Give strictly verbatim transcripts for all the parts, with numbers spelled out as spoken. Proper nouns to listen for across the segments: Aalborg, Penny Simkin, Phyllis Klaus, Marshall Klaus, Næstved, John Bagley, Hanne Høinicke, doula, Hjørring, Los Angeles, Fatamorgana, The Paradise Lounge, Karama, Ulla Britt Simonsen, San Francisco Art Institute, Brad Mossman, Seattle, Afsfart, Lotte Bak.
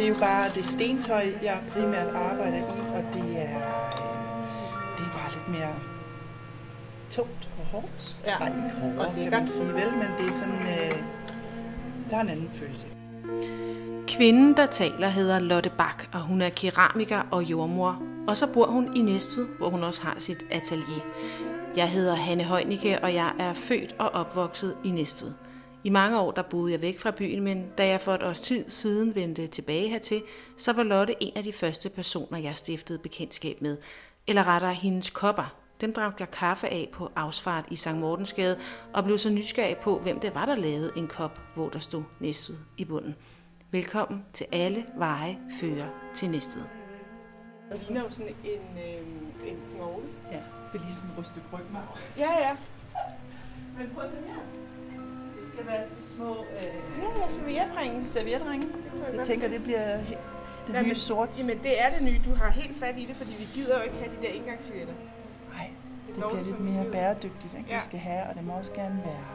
Det er jo bare det stentøj, jeg primært arbejder i, og det er, det er bare lidt mere tungt og hårdt. Ja. Nej, ikke hårdt, kan man sige vel, men det er sådan, øh, der er en anden følelse. Kvinden, der taler, hedder Lotte Bak, og hun er keramiker og jordmor. Og så bor hun i Næstved, hvor hun også har sit atelier. Jeg hedder Hanne Høinicke, og jeg er født og opvokset i Næstved. I mange år der boede jeg væk fra byen, men da jeg for et års tid siden vendte tilbage hertil, så var Lotte en af de første personer, jeg stiftede bekendtskab med. Eller rettere hendes kopper. Dem drak jeg kaffe af på Afsfart i Sankt Mortensgade, og blev så nysgerrig på, hvem det var, der lavede en kop, hvor der stod Næstved i bunden. Velkommen til alle veje fører til Næstved. Det ligner jo sådan en, øh, en knogle. Ja, det er lige sådan en rystet brygmarv. Ja, ja. Men prøv at se her. Det skal være til små... Øh... Ja, ja, servietringe. Servietringe. Jeg, jeg tænker, se. Det bliver det ja, nye men, sort. Jamen, det er det nye. Du har helt fat i det, fordi vi gider jo ikke have de der engangsservietter. Nej, det, det bliver lidt mere bæredygtigt, ikke? Ja. Vi skal have, og det må også gerne være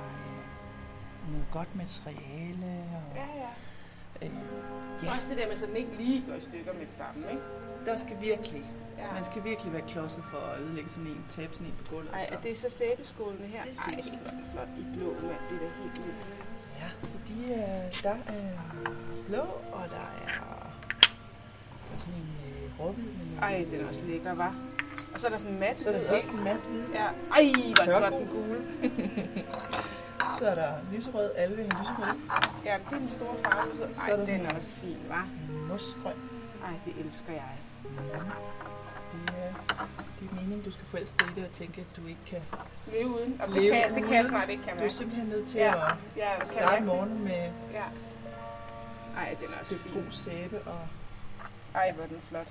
øh, noget godt materiale. Og, ja, ja. Øh, ja. Også det der med, så den ikke lige går i stykker med det samme, ikke? Der skal virkelig, ja. Man skal virkelig være klodset for at ødelægge sådan en, tabe sådan en på gulvet. Ej, er det så sæbeskålene her? Det er sæbeskålene. Ej, flot i blå, mand. Det er da helt vildt. Ja, så de er, der er blå, og der er, der er sådan en øh, råhvid. Ej, den er også lækker, hva'? Og så er der sådan en mat. Så er der også en mat hvid. Ja. Ej, hvor er flot den gule. Så er der lyserød, alve, en lyserød. Ja, det er den store farve. Så, så er der den er også fin, hva'? Mosgrøn. Ej, det elsker jeg. Ja. Det, er, det er meningen, du skal få elske det og tænke, at du ikke kan leve uden. Og leve det, kan, uden. Det kan jeg snart ikke, kan man. Du er simpelthen nødt til ja. at ja, starte morgenen med ja. Ej, den er et stykke god sæbe. Og... Ej, hvor er den flot.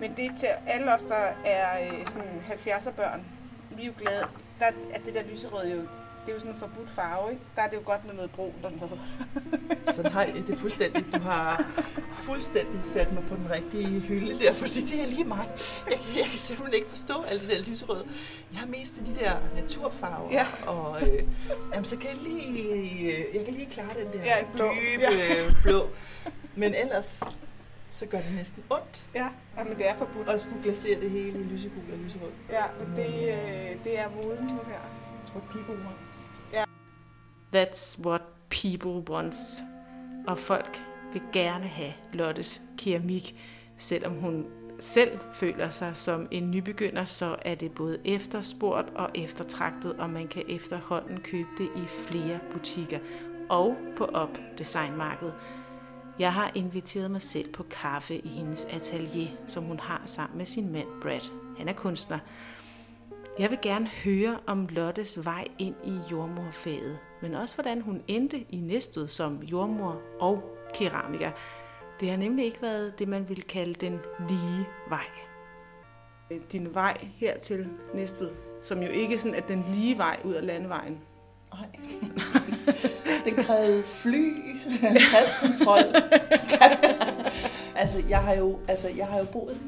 Men det er til alle os, der er sådan halvfjerdser børn. Vi er jo glade. Der er det der lyserød jo, det er jo sådan en forbudt farve, ikke? Der er det jo godt med noget brunt og noget. Så nej, det er fuldstændig, du har fuldstændig sat mig på den rigtige hylde der, fordi det er lige mig. Jeg kan, jeg kan simpelthen ikke forstå alt det der lyserød. Jeg har mest de der naturfarver, ja. og øh, jamen, så kan jeg lige, jeg kan lige klare den der ja, blå. dybe ja. blå. Men ellers, så gør det næsten ondt. Ja, men det er forbudt. Og skulle glasere det hele i lysegul og lyserød. Ja, men det, øh, det er moden nu her. That's what people want. Yeah. That's what people wants. Og folk vil gerne have Lottes keramik. Selvom hun selv føler sig som en nybegynder, så er det både efterspurgt og eftertragtet, og man kan efterhånden købe det i flere butikker og på Op Designmarked. Jeg har inviteret mig selv på kaffe i hendes atelier, som hun har sammen med sin mand Brad. Han er kunstner. Jeg vil gerne høre om Lottes vej ind i jordmorfaget, men også hvordan hun endte i Næstved som jordmor og keramiker. Det har nemlig ikke været det, man ville kalde den lige vej. Din vej her til Næstved, som jo ikke sådan er den lige vej ud af landevejen. Nej. Den krævede fly, paskontrol. altså, jeg har jo, altså, jeg har jo boet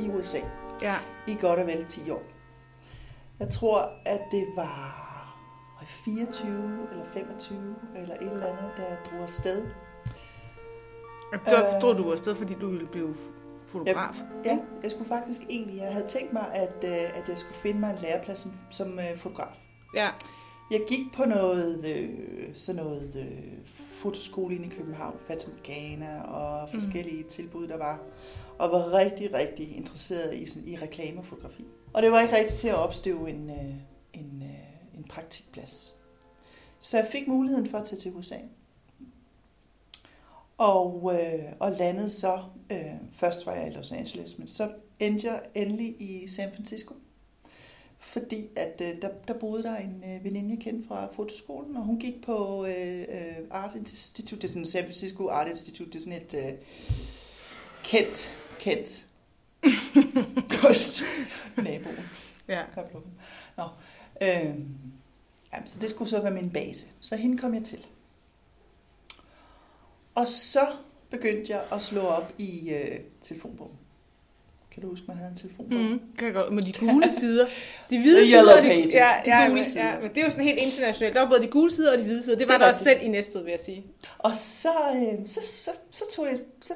i U S A ja. i godt og vel ti år. Jeg tror, at det var fireogtyve eller femogtyve eller et eller andet, der drog afsted. Der drog du afsted, fordi du ville blive fotograf? Ja, ja, jeg skulle faktisk egentlig, jeg havde tænkt mig, at, at jeg skulle finde mig en læreplads som, som fotograf. Ja. Jeg gik på noget, sådan noget fotoskole inde i København, Fatamorgana og forskellige mm. tilbud, der var. Og var rigtig, rigtig interesseret i, sådan, i reklamefotografi. Og det var ikke rigtig til at opstøve en, en, en praktikplads. Så jeg fik muligheden for at tage til U S A. Og, øh, og landede så, øh, først var jeg i Los Angeles, men så endte jeg endelig i San Francisco. Fordi at, øh, der, der boede der en øh, veninde, jeg kendte fra fotoskolen, og hun gik på øh, Art Institute, det er sådan San Francisco Art Institute, det er sådan et øh, kendt, kendt. Kost. Naboen. Ja. Nå. Øhm. Jamen, så det skulle så være min base. Så hende kom jeg til. Og så begyndte jeg at slå op i øh, telefonbogen. Kan du huske, man havde en telefonbog? Mm, kan jeg godt. Med de gule sider. De hvide sider. De, ja, ja, de gule sider. Ja, men det er jo sådan helt internationalt. Der var både de gule sider og de hvide sider. Det var det der også det. Selv i Næstved, vil jeg sige. Og så, øh, så, så, så tog jeg... Så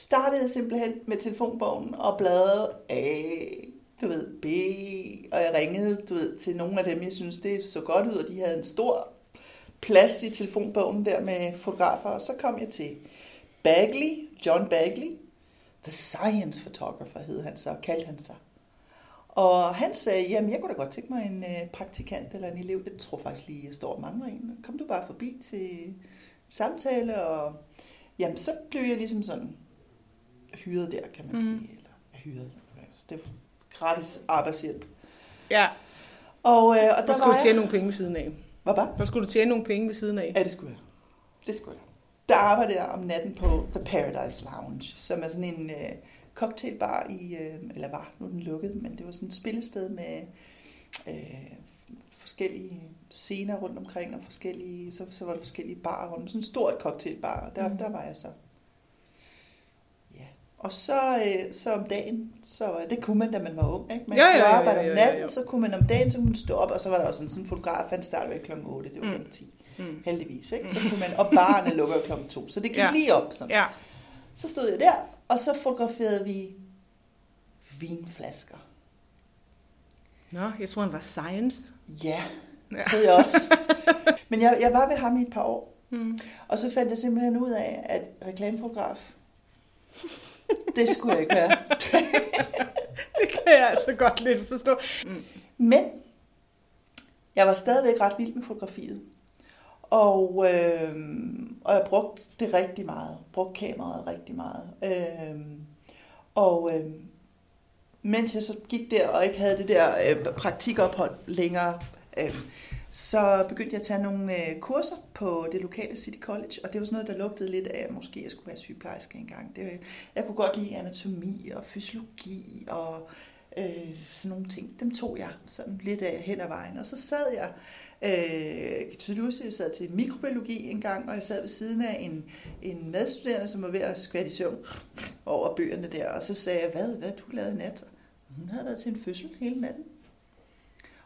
startede jeg simpelthen med telefonbogen og bladrede af, du ved, B, og jeg ringede, du ved, til nogle af dem, jeg synes, det så godt ud, og de havde en stor plads i telefonbogen der med fotografer, og så kom jeg til Bagley, John Bagley, The Science Photographer hed han så, kaldte han sig. Og han sagde, jamen jeg kunne da godt tænke mig en praktikant eller en elev, jeg tror faktisk lige, jeg står og mangler en, kom du bare forbi til samtale, og jamen så blev jeg ligesom sådan hyret der, kan man mm. sige, eller hyret, det var gratis arbejdshjælp. Ja, og, øh, og der, der skulle du tjene jeg... nogle penge ved siden af. Hvad bare? Der skulle du tjene nogle penge ved siden af. Ja, det skulle jeg, det skulle jeg. Der arbejdede jeg om natten på The Paradise Lounge, som er sådan en øh, cocktailbar i, øh, eller var, nu den lukket, men det var sådan et spillested med øh, forskellige scener rundt omkring, og forskellige, så, så var der forskellige barer rundt, sådan en stor cocktailbar, og der, mm. der var jeg så. Ja. Og så, øh, så om dagen, så det kunne man, da man var ung, ikke? Man ja, ja, kunne arbejde ja, ja, ja, ja, ja. om natten, så kunne man om dagen, så kunne man stå op, og så var der også sådan, sådan en fotograf, han startede ved klokken otte, det var mm. klokken ti. Mm. Heldigvis, ikke? Så kunne man, og barerne lukker klokken to, så det gik ja. lige op sådan. Ja. Så stod jeg der, og så fotograferede vi vinflasker. Nå, jeg tror han var science. Ja, det troede jeg også. Men jeg, jeg var ved ham i et par år, mm. og så fandt jeg simpelthen ud af, at reklamefotograf, det skulle jeg ikke have. Det kan jeg altså godt lidt forstå. Mm. Men jeg var stadigvæk ret vild med fotografiet. Og, øh, og jeg brugte det rigtig meget, brugte kameraet rigtig meget. Øh, og øh, mens jeg så gik der og ikke havde det der øh, praktikophold længere, øh, så begyndte jeg at tage nogle øh, kurser på det lokale City College. Og det var sådan noget, der lugtede lidt af, at måske jeg skulle være sygeplejerske engang. Det, jeg kunne godt lide anatomi og fysiologi og øh, sådan nogle ting. Dem tog jeg sådan lidt af hen ad vejen, og så sad jeg... Jeg sad til mikrobiologi en gang, og jeg sad ved siden af en, en medstuderende, som var ved at skvatte i søvn over bøgerne der. Og så sagde jeg, hvad, hvad du lavede i nat? Hun havde været til en fødsel hele natten.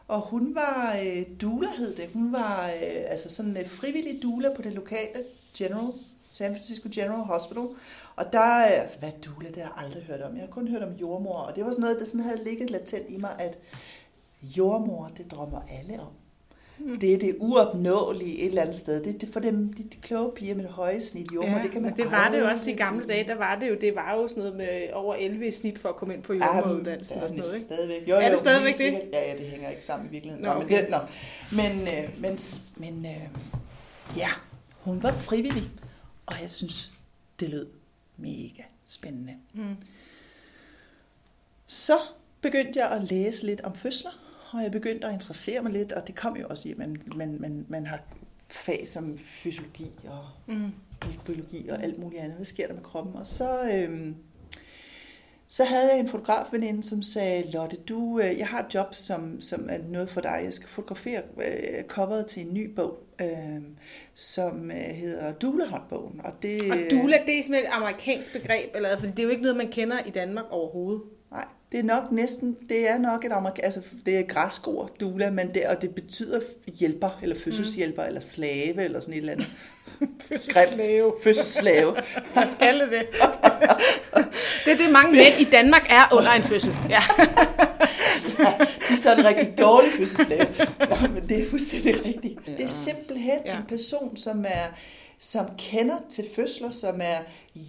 Og hun var øh, doula, hed det. Hun var øh, altså sådan en frivillig doula på det lokale General, San Francisco General Hospital. Og der, altså hvad doula, det har jeg aldrig hørt om. Jeg har kun hørt om jordmor, og det var sådan noget, der sådan havde ligget latent i mig, at jordmor, det drømmer alle om. Det er det uopnåelige et eller andet sted. Det, det for dem, de, de kloge piger med det høje snit, jo, ja, det kan man det var det jo også i gamle dage, der var det jo, det var jo sådan noget med over elleve snit for at komme ind på jordemoderuddannelsen og sådan noget, ikke? Stadigvæk. Jo, er det jo, stadigvæk det? Ja, ja, det hænger ikke sammen i virkeligheden. Nå, nå, men, okay. det, nå. men, øh, men, men øh, ja, hun var frivillig, og jeg synes, det lød mega spændende. Mm. Så begyndte jeg at læse lidt om fødsler, og jeg begyndte at interessere mig lidt, og det kom jo også i, at man, man, man, man har fag som fysiologi og mm. mikrobiologi og alt muligt andet. Hvad sker der med kroppen? Og så, øhm, så havde jeg en fotografveninde, som sagde, Lotte, du, øh, jeg har et job, som, som er noget for dig. Jeg skal fotografere øh, coveret til en ny bog, øh, som øh, hedder Doula-håndbogen. Og, det, og doula, det er simpelthen et amerikansk begreb, eller, fordi det er jo ikke noget, man kender i Danmark overhovedet. Nej, det er nok næsten, det er nok et amerik- altså det er græskord, doula, men det, og det betyder hjælper, eller fødselshjælper, mm. eller slave, eller sådan et eller andet. Fødselsslave. Fødselsslave. Man skal det. Det er det, mange det. Mænd i Danmark er under en fødsel. Ja. Ja, de er sådan en rigtig dårlig fødselsslave. Nej, men det er fuldstændig rigtigt. Ja. Det er simpelthen ja. en person, som er... som kender til fødsler, som er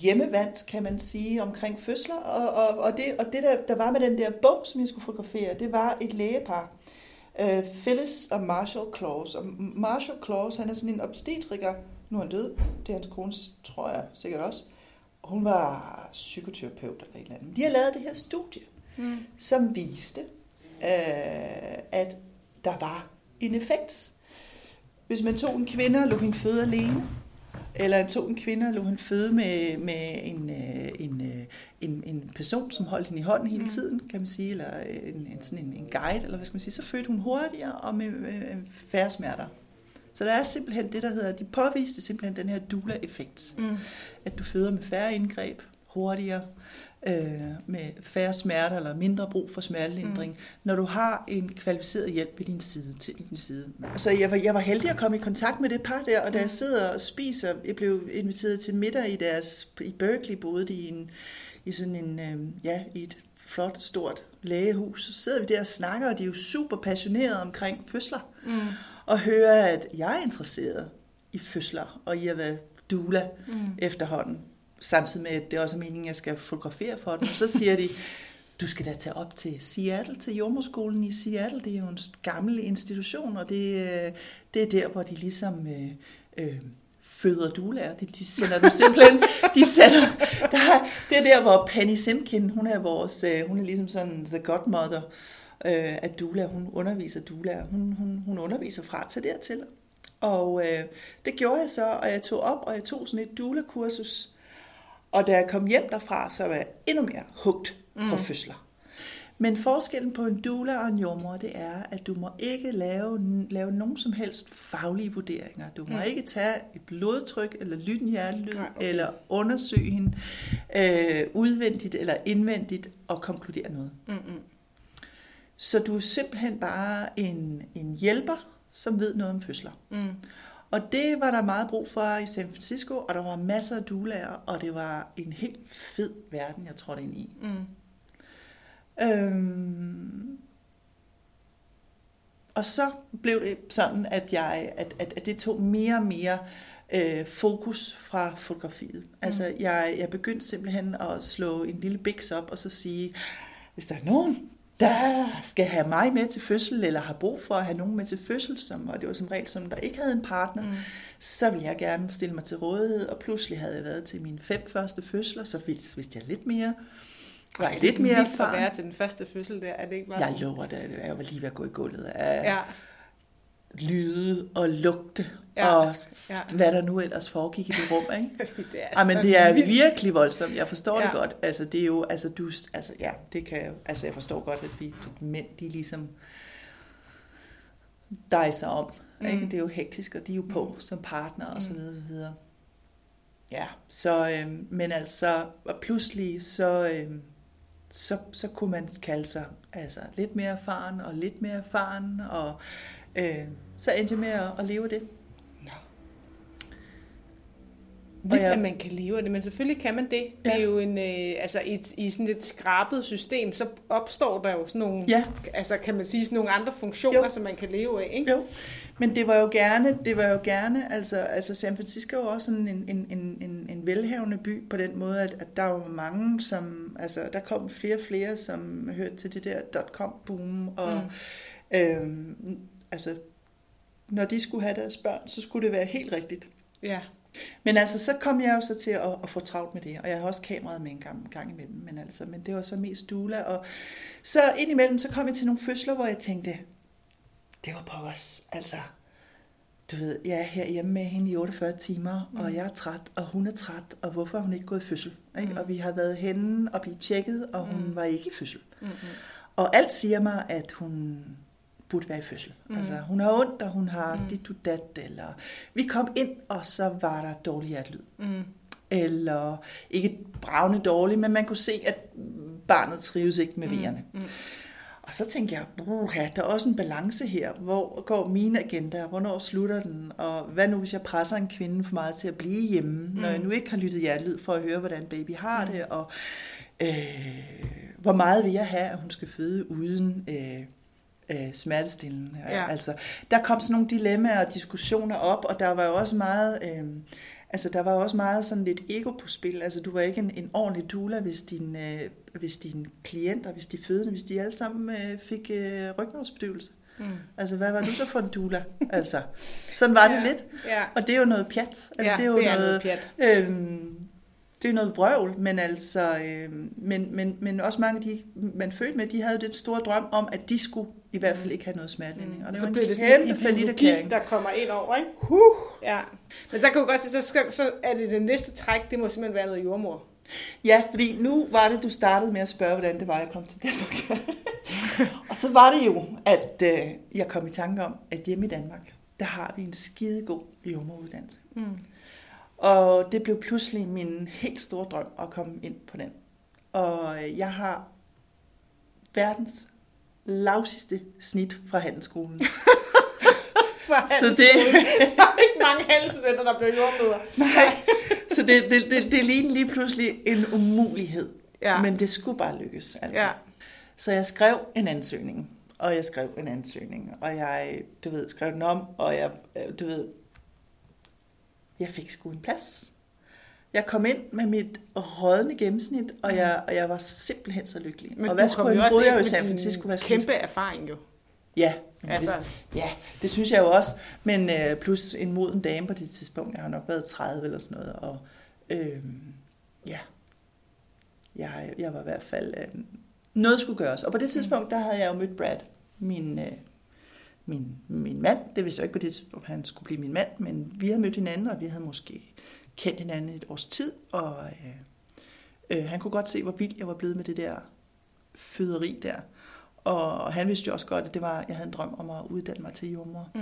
hjemmevandt, kan man sige, omkring fødsler. Og, og, og det, og det der, der var med den der bog, som jeg skulle fotografere, det var et lægepar. Øh, Phyllis og Marshall Klaus. Og Marshall Klaus, han er sådan en obstetriker. Nu er han død. Det er hans kone, tror jeg sikkert også. Hun var psykoterapeut eller et eller andet. De har lavet det her studie, mm. som viste, øh, at der var en effekt. Hvis man tog en kvinde og lå hende føde alene, eller tog en kvinde og lå hende føde med, med en, en, en, en person, som holdt hende i hånden hele tiden, kan man sige, eller en, en, sådan en, en guide, eller hvad skal man sige, så fødte hun hurtigere og med, med færre smerter. Så der er simpelthen det, der hedder, de påviste simpelthen den her doula-effekt, mm. at du føder med færre indgreb, hurtigere, øh, med færre smerter eller mindre brug for smertelindring, mm. når du har en kvalificeret hjælp ved din side. Til din side. Så jeg var, jeg var heldig at komme i kontakt med det par der, og da jeg sidder og spiser, jeg blev inviteret til middag i deres, i Berkeley, boede de i, en, i sådan en, øh, ja, i et flot, stort lægehus. Så sidder vi der og snakker, og de er jo super passionerede omkring fødsler, mm. og hører, at jeg er interesseret i fødsler, og i at være doula mm. efterhånden, samtidig med, at det også er meningen, at jeg skal fotografere for den. Og så siger de, du skal da tage op til Seattle, til jordemoderskolen i Seattle. Det er jo en gammel institution, og det, det er der, hvor de ligesom øh, øh, føder doulaer. De, de sender du simpelthen, de sender, der, det er der, hvor Penny Simkin, hun er vores, hun er ligesom sådan the godmother øh, af doulaer. Hun underviser doulaer. Hun, hun, hun underviser fra til dertil. Og øh, det gjorde jeg så, og jeg tog op, og jeg tog sådan et doula-kursus. Og da jeg kom hjem derfra, så var jeg endnu mere hugt mm. på fødsler. Men forskellen på en doula og en jordemoder, det er, at du må ikke lave, lave nogen som helst faglige vurderinger. Du må mm. ikke tage et blodtryk, eller lytte en hjertelyd, Nej, okay. eller undersøge hende øh, udvendigt eller indvendigt, og konkludere noget. Mm-mm. Så du er simpelthen bare en, en hjælper, som ved noget om fødsler. Mm. Og det var der meget brug for i San Francisco, og der var masser af doulaer, og det var en helt fed verden, jeg trådte ind i. Mm. Øhm, og så blev det sådan, at, jeg, at, at, at det tog mere og mere øh, fokus fra fotografiet. Mm. Altså, jeg, jeg begyndte simpelthen at slå en lille biks op, og så sige, hvis der er nogen, der skal have mig med til fødsel, eller har brug for at have nogen med til fødsel, som, og det var som regel, som der ikke havde en partner, mm. så ville jeg gerne stille mig til rådighed, og pludselig havde jeg været til mine fem første fødsler, så vidste jeg lidt mere, var jeg lidt mere erfaren. Det er vildt at være til den første fødsel der, er det ikke meget? Jeg lover det, jeg var lige ved at gå i gulvet af ja. lyde og lugte, ja. og ja. hvad der nu ellers foregik i det rum, ikke? det er Jamen, det er virkelig voldsomt, jeg forstår ja. det godt, altså det er jo, altså du, altså ja, det kan jeg jo, altså jeg forstår godt, at vi mænd, de ligesom dejser om, mm. ikke? Det er jo hektisk, og de er jo på mm. som partner, og så videre, så videre. Ja, så, øh, men altså, og pludselig, så, øh, så, så kunne man kalde sig, altså lidt mere erfaren, og lidt mere erfaren, og øh, så endte jeg med at leve det. Vildt, at man kan leve af det, men selvfølgelig kan man det. Ja. Det er jo en, øh, altså i, i sådan et skrabet system, så opstår der jo sådan nogle, ja. altså kan man sige, sådan nogle andre funktioner, jo. som man kan leve af, ikke? Jo, men det var jo gerne, det var jo gerne, altså, altså San Francisco er jo også sådan en, en, en, en velhavende by på den måde, at, at der var mange, som, altså der kom flere og flere, som hørte til det der dot-com-boom, og mm. øh, altså, når de skulle have deres børn, så skulle det være helt rigtigt. Ja. Men altså, så kom jeg jo så til at, at få travlt med det, og jeg har også kameraet med en gang, gang imellem, men altså, men det var så mest doula, og så indimellem, så kom jeg til nogle fødsler, hvor jeg tænkte, det var pokkers, altså, du ved, jeg er herhjemme med hende i otteogfyrre timer, mm. og jeg er træt, og hun er træt, og hvorfor er hun ikke gået i fødsel, ikke? Mm. Og vi har været henne og blive tjekket, og hun mm. var ikke i fødsel, mm. og alt siger mig, at hun burde være i fødsel. Mm. Altså, hun har ondt, og hun har mm. dit, du, dat, eller vi kom ind, og så var der dårlig hjertelyd. Mm. Eller ikke bravende dårlig, men man kunne se, at barnet trives ikke med vejerne. Mm. Mm. Og så tænkte jeg, ja, der er også en balance her. Hvor går mine agendaer? Hvornår slutter den? Og hvad nu, hvis jeg presser en kvinde for meget til at blive hjemme, mm. når jeg nu ikke har lyttet hjertelyd for at høre, hvordan baby har mm. det, og øh, hvor meget vil jeg have, at hun skal føde uden øh, smertestillende. Ja. Altså, der kom sådan nogle dilemmaer og diskussioner op, og der var jo også meget, øh, altså der var også meget sådan lidt ego på spil. Altså, du var ikke en, en ordentlig doula, hvis din, øh, hvis dine klienter, hvis de fødende, hvis de alle sammen øh, fik øh, rygmarvsbedøvelse. Mm. Altså, hvad var du så for en doula? Altså, sådan var det ja. lidt. Ja. Og det er jo noget pjat. Altså, ja, det er jo det er noget, noget øhm, det er noget vrøvl, men altså, øh, men men men også mange af de man følte med, de havde den store drøm om, at de skulle i hvert fald ikke have noget smertelindring. Og det så var en det kæmpe falliterklæring, der kommer ind over, ikke? Huh. Ja. Men så kan du godt se, så, så er det det næste træk, det må simpelthen være noget jordmor. Ja, fordi nu var det, du startede med at spørge, hvordan det var, jeg kom til Danmark. Og så var det jo, at øh, jeg kom i tanke om, at hjemme i Danmark, der har vi en skidegod jordmoruddannelse. Mm. Og det blev pludselig min helt store drøm at komme ind på den. Og jeg har verdens lavsigste snit fra handelsskolen. fra handelsskolen. Så det der er ikke mange handelsstudenter, der bliver jordmøder. Nej, så det, det, det, det lignede lige pludselig en umulighed. Ja. Men det skulle bare lykkes. Altså. Ja. Så jeg skrev en ansøgning, og jeg skrev en ansøgning, og jeg du ved, skrev den om, og jeg, du ved, jeg fik sgu en plads. Jeg kom ind med mit rådne gennemsnit, og jeg, og jeg var simpelthen så lykkelig. Men og hvad skulle jeg boede jeg i San Francisco? Hvad kæmpe erfaring jo. Ja, altså. det, ja, det synes jeg jo også. Men øh, plus en moden dame på det tidspunkt. Jeg har nok været tredive eller sådan noget. Og øh, ja, jeg, jeg var i hvert fald... Øh, noget skulle gøres. Og på det tidspunkt, der havde jeg jo mødt Brad, min... Øh, Min, min mand, det vidste jeg ikke på det tidspunkt, han skulle blive min mand, men vi havde mødt hinanden, og vi havde måske kendt hinanden et års tid, og øh, øh, han kunne godt se, hvor vild jeg var blevet med det der føderi der. Og, og han vidste jo også godt, at det var, jeg havde en drøm om at uddanne mig til jordemoder. Mm.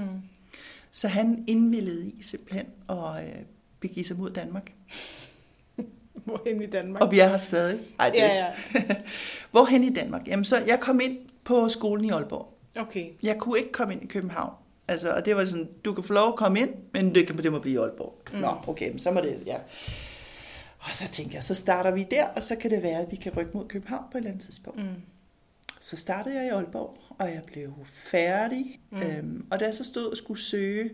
Så han indvilligede i simpelthen og øh, begive sig mod Danmark. Hvorhen i Danmark? Og vi er her stadig. Ej, det. Ja, ja. Hvorhen i Danmark? Jamen så, jeg kom ind på skolen i Aalborg. Okay. Jeg kunne ikke komme ind i København. Altså, og det var sådan, du kan få lov at komme ind, men det, det må blive i Aalborg. Mm. Nå, okay, så må det, ja. Og så tænkte jeg, så starter vi der, og så kan det være, at vi kan rykke mod København på et eller andet tidspunkt. Mm. Så startede jeg i Aalborg, og jeg blev færdig. Mm. Øhm, og da jeg så stod og skulle søge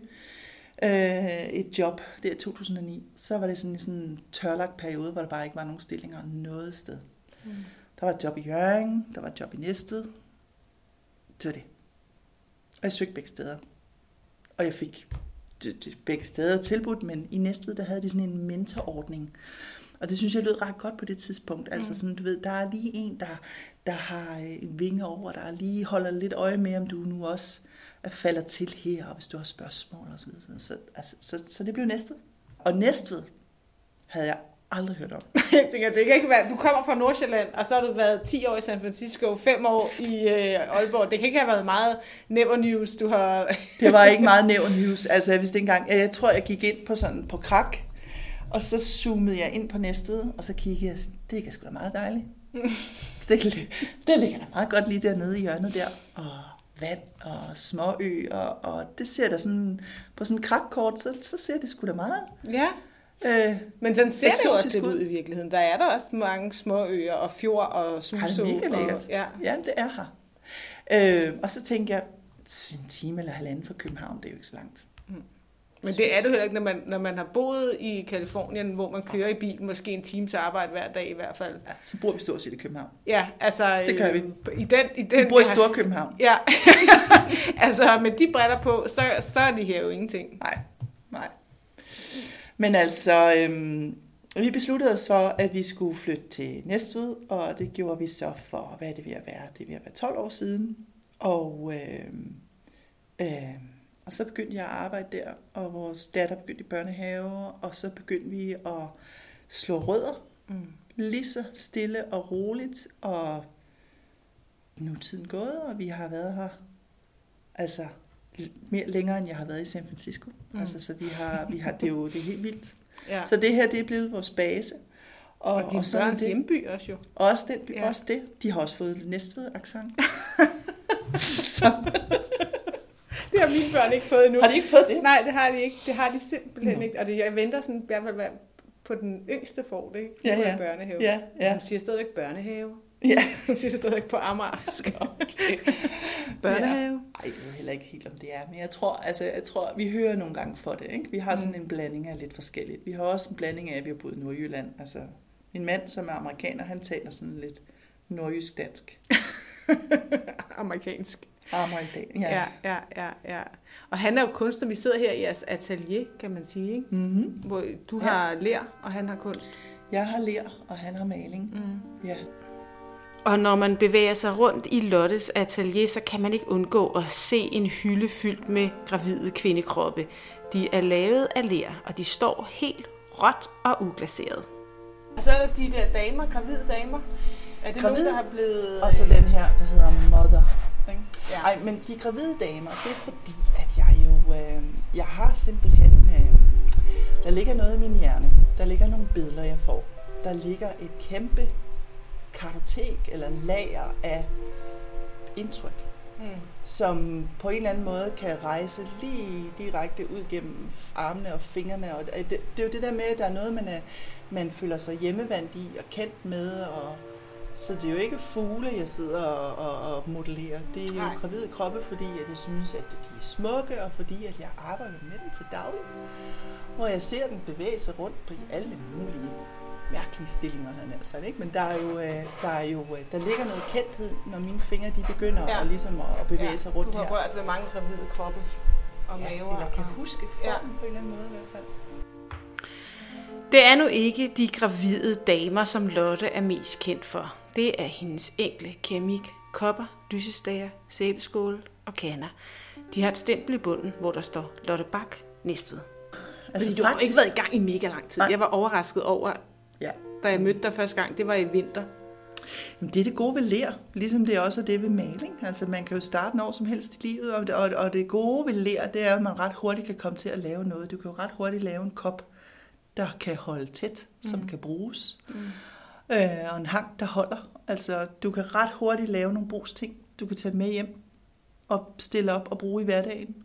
øh, et job der i to tusind og ni, så var det sådan, sådan en tørlagt periode, hvor der bare ikke var nogen stillinger noget sted. Mm. Der var et job i Hjørring, der var et job i Næstved. Det var det. Og jeg søgte begge steder. Og jeg fik begge steder tilbudt, men i Næstved, der havde de sådan en mentorordning. Og det synes jeg lød ret godt på det tidspunkt. Mm. Altså sådan, du ved, der er lige en, der, der har en vinge over, der lige holder lidt øje med, om du nu også falder til her, og hvis du har spørgsmål og så videre. Så, altså, så, så det blev Næstved. Og Næstved havde jeg aldrig hørt om. Jeg tænker, det kan ikke være. Du kommer fra Nordsjælland, og så har du været ti år i San Francisco, fem år i øh, Aalborg. Det kan ikke have været meget never news, du har... Det var ikke meget never news. Altså, jeg vidste ikke engang... Jeg tror, jeg gik ind på sådan på krak, og så zoomede jeg ind på Næstved, og så kiggede jeg, det ligger sgu da meget dejligt. det, det ligger da meget godt lige dernede i hjørnet der. Og vand og småø, og, og det ser da sådan... På sådan en krakkort, så, så ser det sgu da meget. Ja. Øh, men sådan ser det jo også lidt ud i virkeligheden. Der er der også mange små øer og fjord og suså. Ja. ja, det er her. Øh, og så tænkte jeg, en time eller halvanden fra København, det er jo ikke så langt. Mm. Men det er det heller ikke, når man, når man har boet i Kalifornien, hvor man kører i bil, måske en times arbejde hver dag i hvert fald. Ja, så bor vi stort set i København. Ja, altså... Det gør vi. I den, i den, vi bor i Storkøbenhavn. Ja, altså med de briller på, så, så er de her jo ingenting. Nej, nej. Men altså, øhm, vi besluttede os for, at vi skulle flytte til Næstved, og det gjorde vi så for, hvad er det ved at være? Det er ved at være tolv år siden. Og, øhm, øhm, og så begyndte jeg at arbejde der, og vores datter begyndte i børnehave, og så begyndte vi at slå rødder, mm. lige så stille og roligt, og nu er tiden gået, og vi har været her, altså... mere længere, end jeg har været i San Francisco. Mm. Altså, så vi har, vi har, det er jo det er helt vildt. Ja. Så det her, det er blevet vores base. Og, og, og sådan det. Hjemby også jo. Også, den by, ja. Også det. De har også fået Næstved-accent. Det har mine børn ikke fået endnu. Har de ikke fået det? Nej, det har de ikke. Det har de simpelthen no. ikke. Og det, jeg venter sådan, i hvert fald på den yngste får det, ikke? Ja, ja. Børnehave. Ja, ja. Hun siger stadigvæk børnehave. Ja, hun siger det stadigvæk på Amager. Okay. Børnehave. Ja. Ej, jeg ved heller ikke helt, om det er, men jeg tror, altså, jeg tror, vi hører nogle gange for det, ikke? Vi har sådan mm. en blanding af lidt forskelligt. Vi har også en blanding af, at vi har boet i Nordjylland. Altså, min mand, som er amerikaner, han taler sådan lidt nordjysk-dansk. Amerikansk. Amerikansk, ja. ja. Ja, ja, ja. Og han er jo kunstner. Vi sidder her i jeres atelier, kan man sige, ikke? Mm-hmm. Hvor du har ja. Ler, og han har kunst. Jeg har ler, og han har maling. Mm. Ja. Og når man bevæger sig rundt i Lottes atelier, så kan man ikke undgå at se en hylde fyldt med gravide kvindekroppe. De er lavet af ler, og de står helt råt og uglaseret. Og så er der de der damer, gravide damer. Er det gravide, nogen, der har blevet... Og så den her, der hedder Mother. Ja. Ej, men de gravide damer, det er fordi, at jeg jo... Øh, jeg har simpelthen... Øh, Der ligger noget i min hjerne. Der ligger nogle billeder, jeg får. Der ligger et kæmpe kartotek eller lager af indtryk, mm. som på en eller anden måde kan rejse lige direkte ud gennem armene og fingrene. Og det, det er jo det der med, at der er noget, man, er, man føler sig hjemmevandt i og kendt med. Og, så det er jo ikke fugle, jeg sidder og, og, og modellerer. Det er jo Nej. gravide kroppe, fordi at jeg synes, at de er smukke, og fordi at jeg arbejder med dem til daglig. Hvor jeg ser den bevæge sig rundt på alle mulige mærkelige stillinger, han altså, ikke? Men der er jo, der er jo, der ligger noget kendthed, når mine fingre de begynder ja. at, ligesom at bevæge ja. sig rundt her. Du har her. rørt ved mange gravide kroppe og ja, maver. Eller kan og... huske formen ja. på en eller anden måde i hvert fald. Det er nu ikke de gravide damer, som Lotte er mest kendt for. Det er hendes enkle keramik, kopper, lysestager, sæbeskåle og kander. De har et stempel i bunden, hvor der står Lotte Bak, Næstved. Altså, fordi du faktisk... har ikke været i gang i mega lang tid. Nej. Jeg var overrasket over, ja. da jeg mødte dig første gang. Det var i vinter. Jamen, det er det gode ved ler, ligesom det også er det ved maling. Altså, man kan jo starte når som helst i livet, og det, og, og det gode ved ler, det er, at man ret hurtigt kan komme til at lave noget. Du kan jo ret hurtigt lave en kop, der kan holde tæt, som mm. kan bruges. Mm. Øh, og en hang, der holder. Altså, du kan ret hurtigt lave nogle brugsting, du kan tage med hjem og stille op og bruge i hverdagen.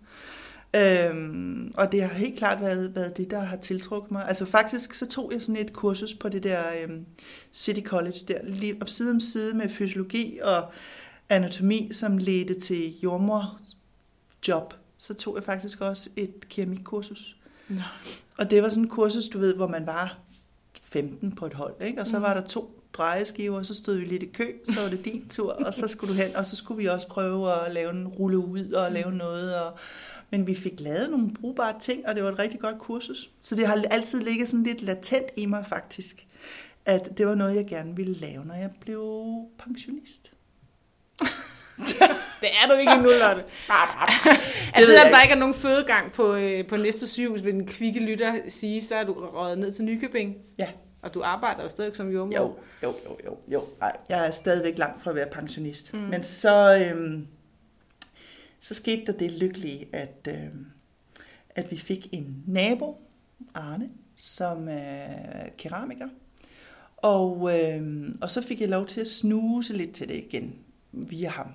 Øhm, og det har helt klart været, været det, der har tiltrukket mig. Altså faktisk så tog jeg sådan et kursus på det der øhm, City College der, lige op side om side med fysiologi og anatomi, som ledte til jordemoderjob. Så tog jeg faktisk også et keramikkursus. Nå. Og det var sådan et kursus, du ved, hvor man var femten på et hold, ikke? Og så mm. var der to drejeskiver, og så stod vi lidt i kø, så var det din tur, og så skulle du hen, og så skulle vi også prøve at lave en rulle ud og lave noget, og men vi fik lavet nogle brugbare ting, og det var et rigtig godt kursus. Så det har altid ligget sådan lidt latent i mig faktisk, at det var noget, jeg gerne ville lave, når jeg blev pensionist. Det er du ikke endnu, Lotte. Altså, der ikke. ikke er nogen fødegang på, øh, på næste sygehus, vil den kvikke lytter sige, så er du røget ned til Nykøbing. Ja. Og du arbejder jo stadig som jordemoder. Jo, jo, jo, jo. jo. Ej, jeg er stadigvæk langt fra at være pensionist. Mm. Men så... Øh, Så skete der det lykkelige, at, øh, at vi fik en nabo, Arne, som er keramiker. Og, øh, og så fik jeg lov til at snuse lidt til det igen via ham.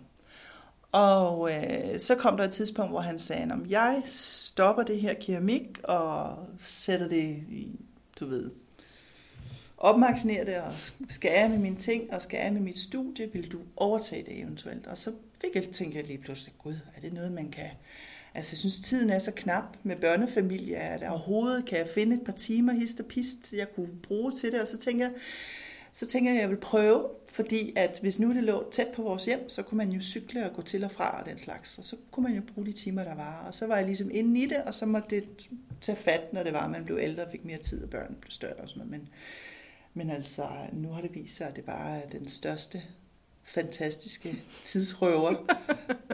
Og øh, så kom der et tidspunkt, hvor han sagde, om jeg stopper det her keramik og sætter det i, du ved, opmagsinerer det og skærer med mine ting og skærer med mit studie, vil du overtage det eventuelt? Og så fik jeg, tænkte jeg lige pludselig, gud, er det noget, man kan... Altså, jeg synes, tiden er så knap med børnefamilier, at overhovedet kan jeg finde et par timer hist og pist, jeg kunne bruge til det, og så tænker jeg, så tænker jeg, at jeg vil prøve, fordi at hvis nu det lå tæt på vores hjem, så kunne man jo cykle og gå til og fra og den slags, og så kunne man jo bruge de timer, der var, og så var jeg ligesom inde i det, og så måtte det tage fat, når det var, man blev ældre og fik mere tid, og børnene blev større og sådan noget, men... Men altså, nu har det vist sig, at det bare er den største, fantastiske tidsrøver.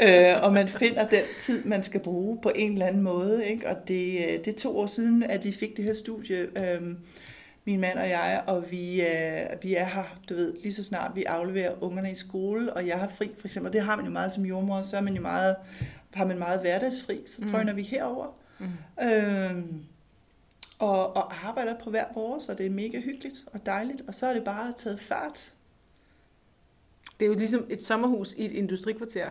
øh, og man finder den tid, man skal bruge på en eller anden måde. Ikke? Og det, det er to år siden, at vi fik det her studie, øh, min mand og jeg. Og vi, øh, vi er her, du ved, lige så snart vi afleverer ungerne i skole, og jeg har fri, for eksempel. Og det har man jo meget som jordemoder, så er man jo meget, har man meget hverdagsfri. Så mm. drøner vi herover. Mm. Øh, Og, og arbejder på hver vores, og det er mega hyggeligt og dejligt, og så er det bare taget fart. Det er jo ligesom et sommerhus i et industrikvarter.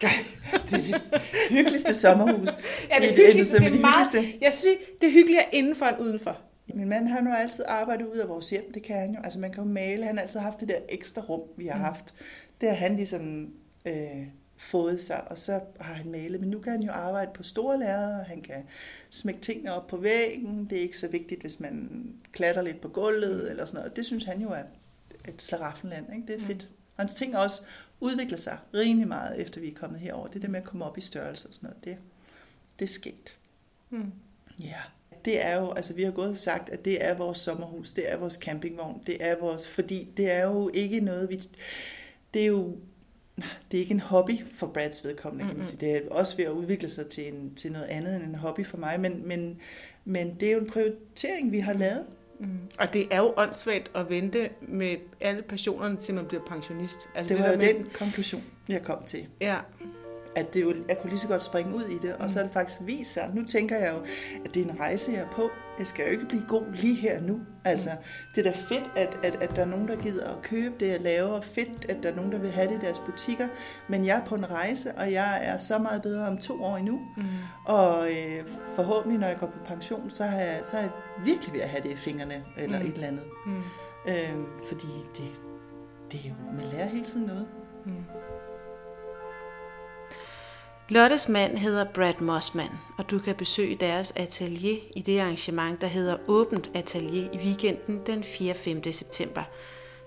Det er det hyggeligste sommerhus. Ja, det, det, hyggeligste, det, er det meget, hyggeligste. Jeg synes, det er hyggeligere indenfor end udenfor. Min mand har nu altid arbejdet ud af vores hjem, det kan han jo. Altså man kan jo male, han har altid haft det der ekstra rum, vi har mm. haft. Det har han ligesom øh, fået sig, og så har han malet. Men nu kan han jo arbejde på store lærreder, og han kan... smække tingene op på væggen, det er ikke så vigtigt, hvis man klatter lidt på gulvet, mm. eller sådan noget. Det synes han jo er et slaraffenland, ikke? Det er fedt. Mm. Og hans ting også udvikler sig rimelig meget, efter vi er kommet herover. Det der med at komme op i størrelse og sådan noget, det, det er sket. Mm. Yeah. Det er jo, altså vi har gået og sagt, at det er vores sommerhus, det er vores campingvogn, det er vores, fordi det er jo ikke noget, vi, det er jo, det er ikke en hobby for Brads vedkommende, kan man sige. Det er også ved at udvikle sig til, en, til noget andet end en hobby for mig, men, men, men det er jo en prioritering, vi har lavet. Mm. Og det er jo åndssvagt at vente med alle passionerne, til man bliver pensionist. Altså det, det var jo den konklusion, jeg kom til. Ja, at det jo, jeg kunne lige så godt springe ud i det, og så er det faktisk vist sig. Nu tænker jeg jo, at det er en rejse, jeg er på. Jeg skal jo ikke blive god lige her nu. Altså, det er da fedt, at, at, at der er nogen, der gider at købe det, jeg laver, og fedt, at der er nogen, der vil have det i deres butikker. Men jeg er på en rejse, og jeg er så meget bedre om to år endnu. Mm. Og øh, forhåbentlig, når jeg går på pension, så har jeg, så er jeg virkelig ved at have det i fingrene, eller mm. et eller andet. Mm. Øh, fordi det, det er jo, man lærer hele tiden noget. Mm. Lottes mand hedder Brad Mossman, og du kan besøge deres atelier i det arrangement, der hedder Åbent Atelier i weekenden den fjerde og femte september.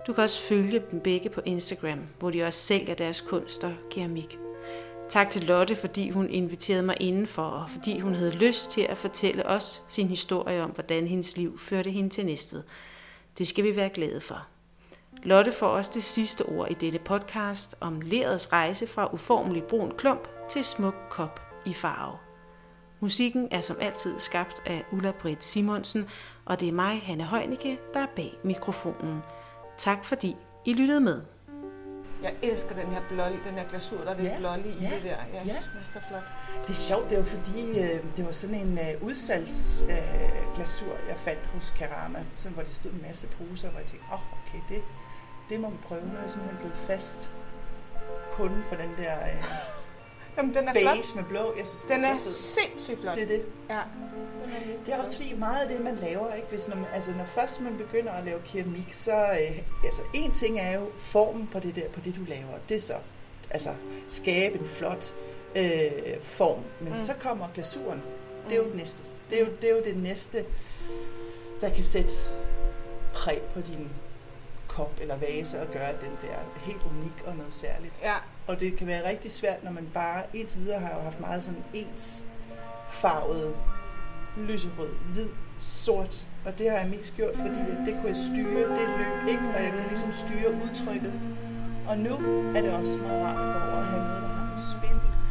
Du kan også følge dem begge på Instagram, hvor de også sælger deres kunst og keramik. Tak til Lotte, fordi hun inviterede mig indenfor, og fordi hun havde lyst til at fortælle os sin historie om, hvordan hendes liv førte hende til Næstved. Det skal vi være glade for. Lotte får også det sidste ord i dette podcast om lærets rejse fra uformelig brun klump til smuk kop i farve. Musikken er som altid skabt af Ulla Britt Simonsen, og det er mig, Hanne Høinicke, der er bag mikrofonen. Tak fordi I lyttede med. Jeg elsker den her blålig, den her glasur, der er det ja, blålige ja, i det der. Jeg ja. synes, det er så flot. Det er sjovt, det var fordi, øh, det var sådan en øh, udsalgsglasur, øh, jeg fandt hos Karama, sådan, hvor det stod en masse poser, hvor jeg tænkte, åh, oh, okay, det, det må vi prøve, når jeg simpelthen blevet fast kunde for den der øh, Jamen, den er beige flot. Med blå. Jeg synes, den, den er, er sindssygt flot. Det er det. Ja. Det er også fordi meget af det, man laver, ikke? Hvis, når, man, altså, når først man begynder at lave keramik, så øh, altså, en ting er jo formen på det, der, på det du laver. Det er så altså, skabe en flot øh, form. Men mm. så kommer glasuren. Det er jo det næste. Det er jo, det er jo det næste, der kan sætte præg på din kop eller vase og gøre, at den bliver helt unik og noget særligt. Ja. Og det kan være rigtig svært, når man bare indtil videre har jo haft meget sådan ens farvet lyserød, hvid, sort. Og det har jeg mest gjort, fordi det kunne jeg styre, det løb ikke, og jeg kunne ligesom styre udtrykket. Og nu er det også meget rart at gå over og have noget, der har en spænding.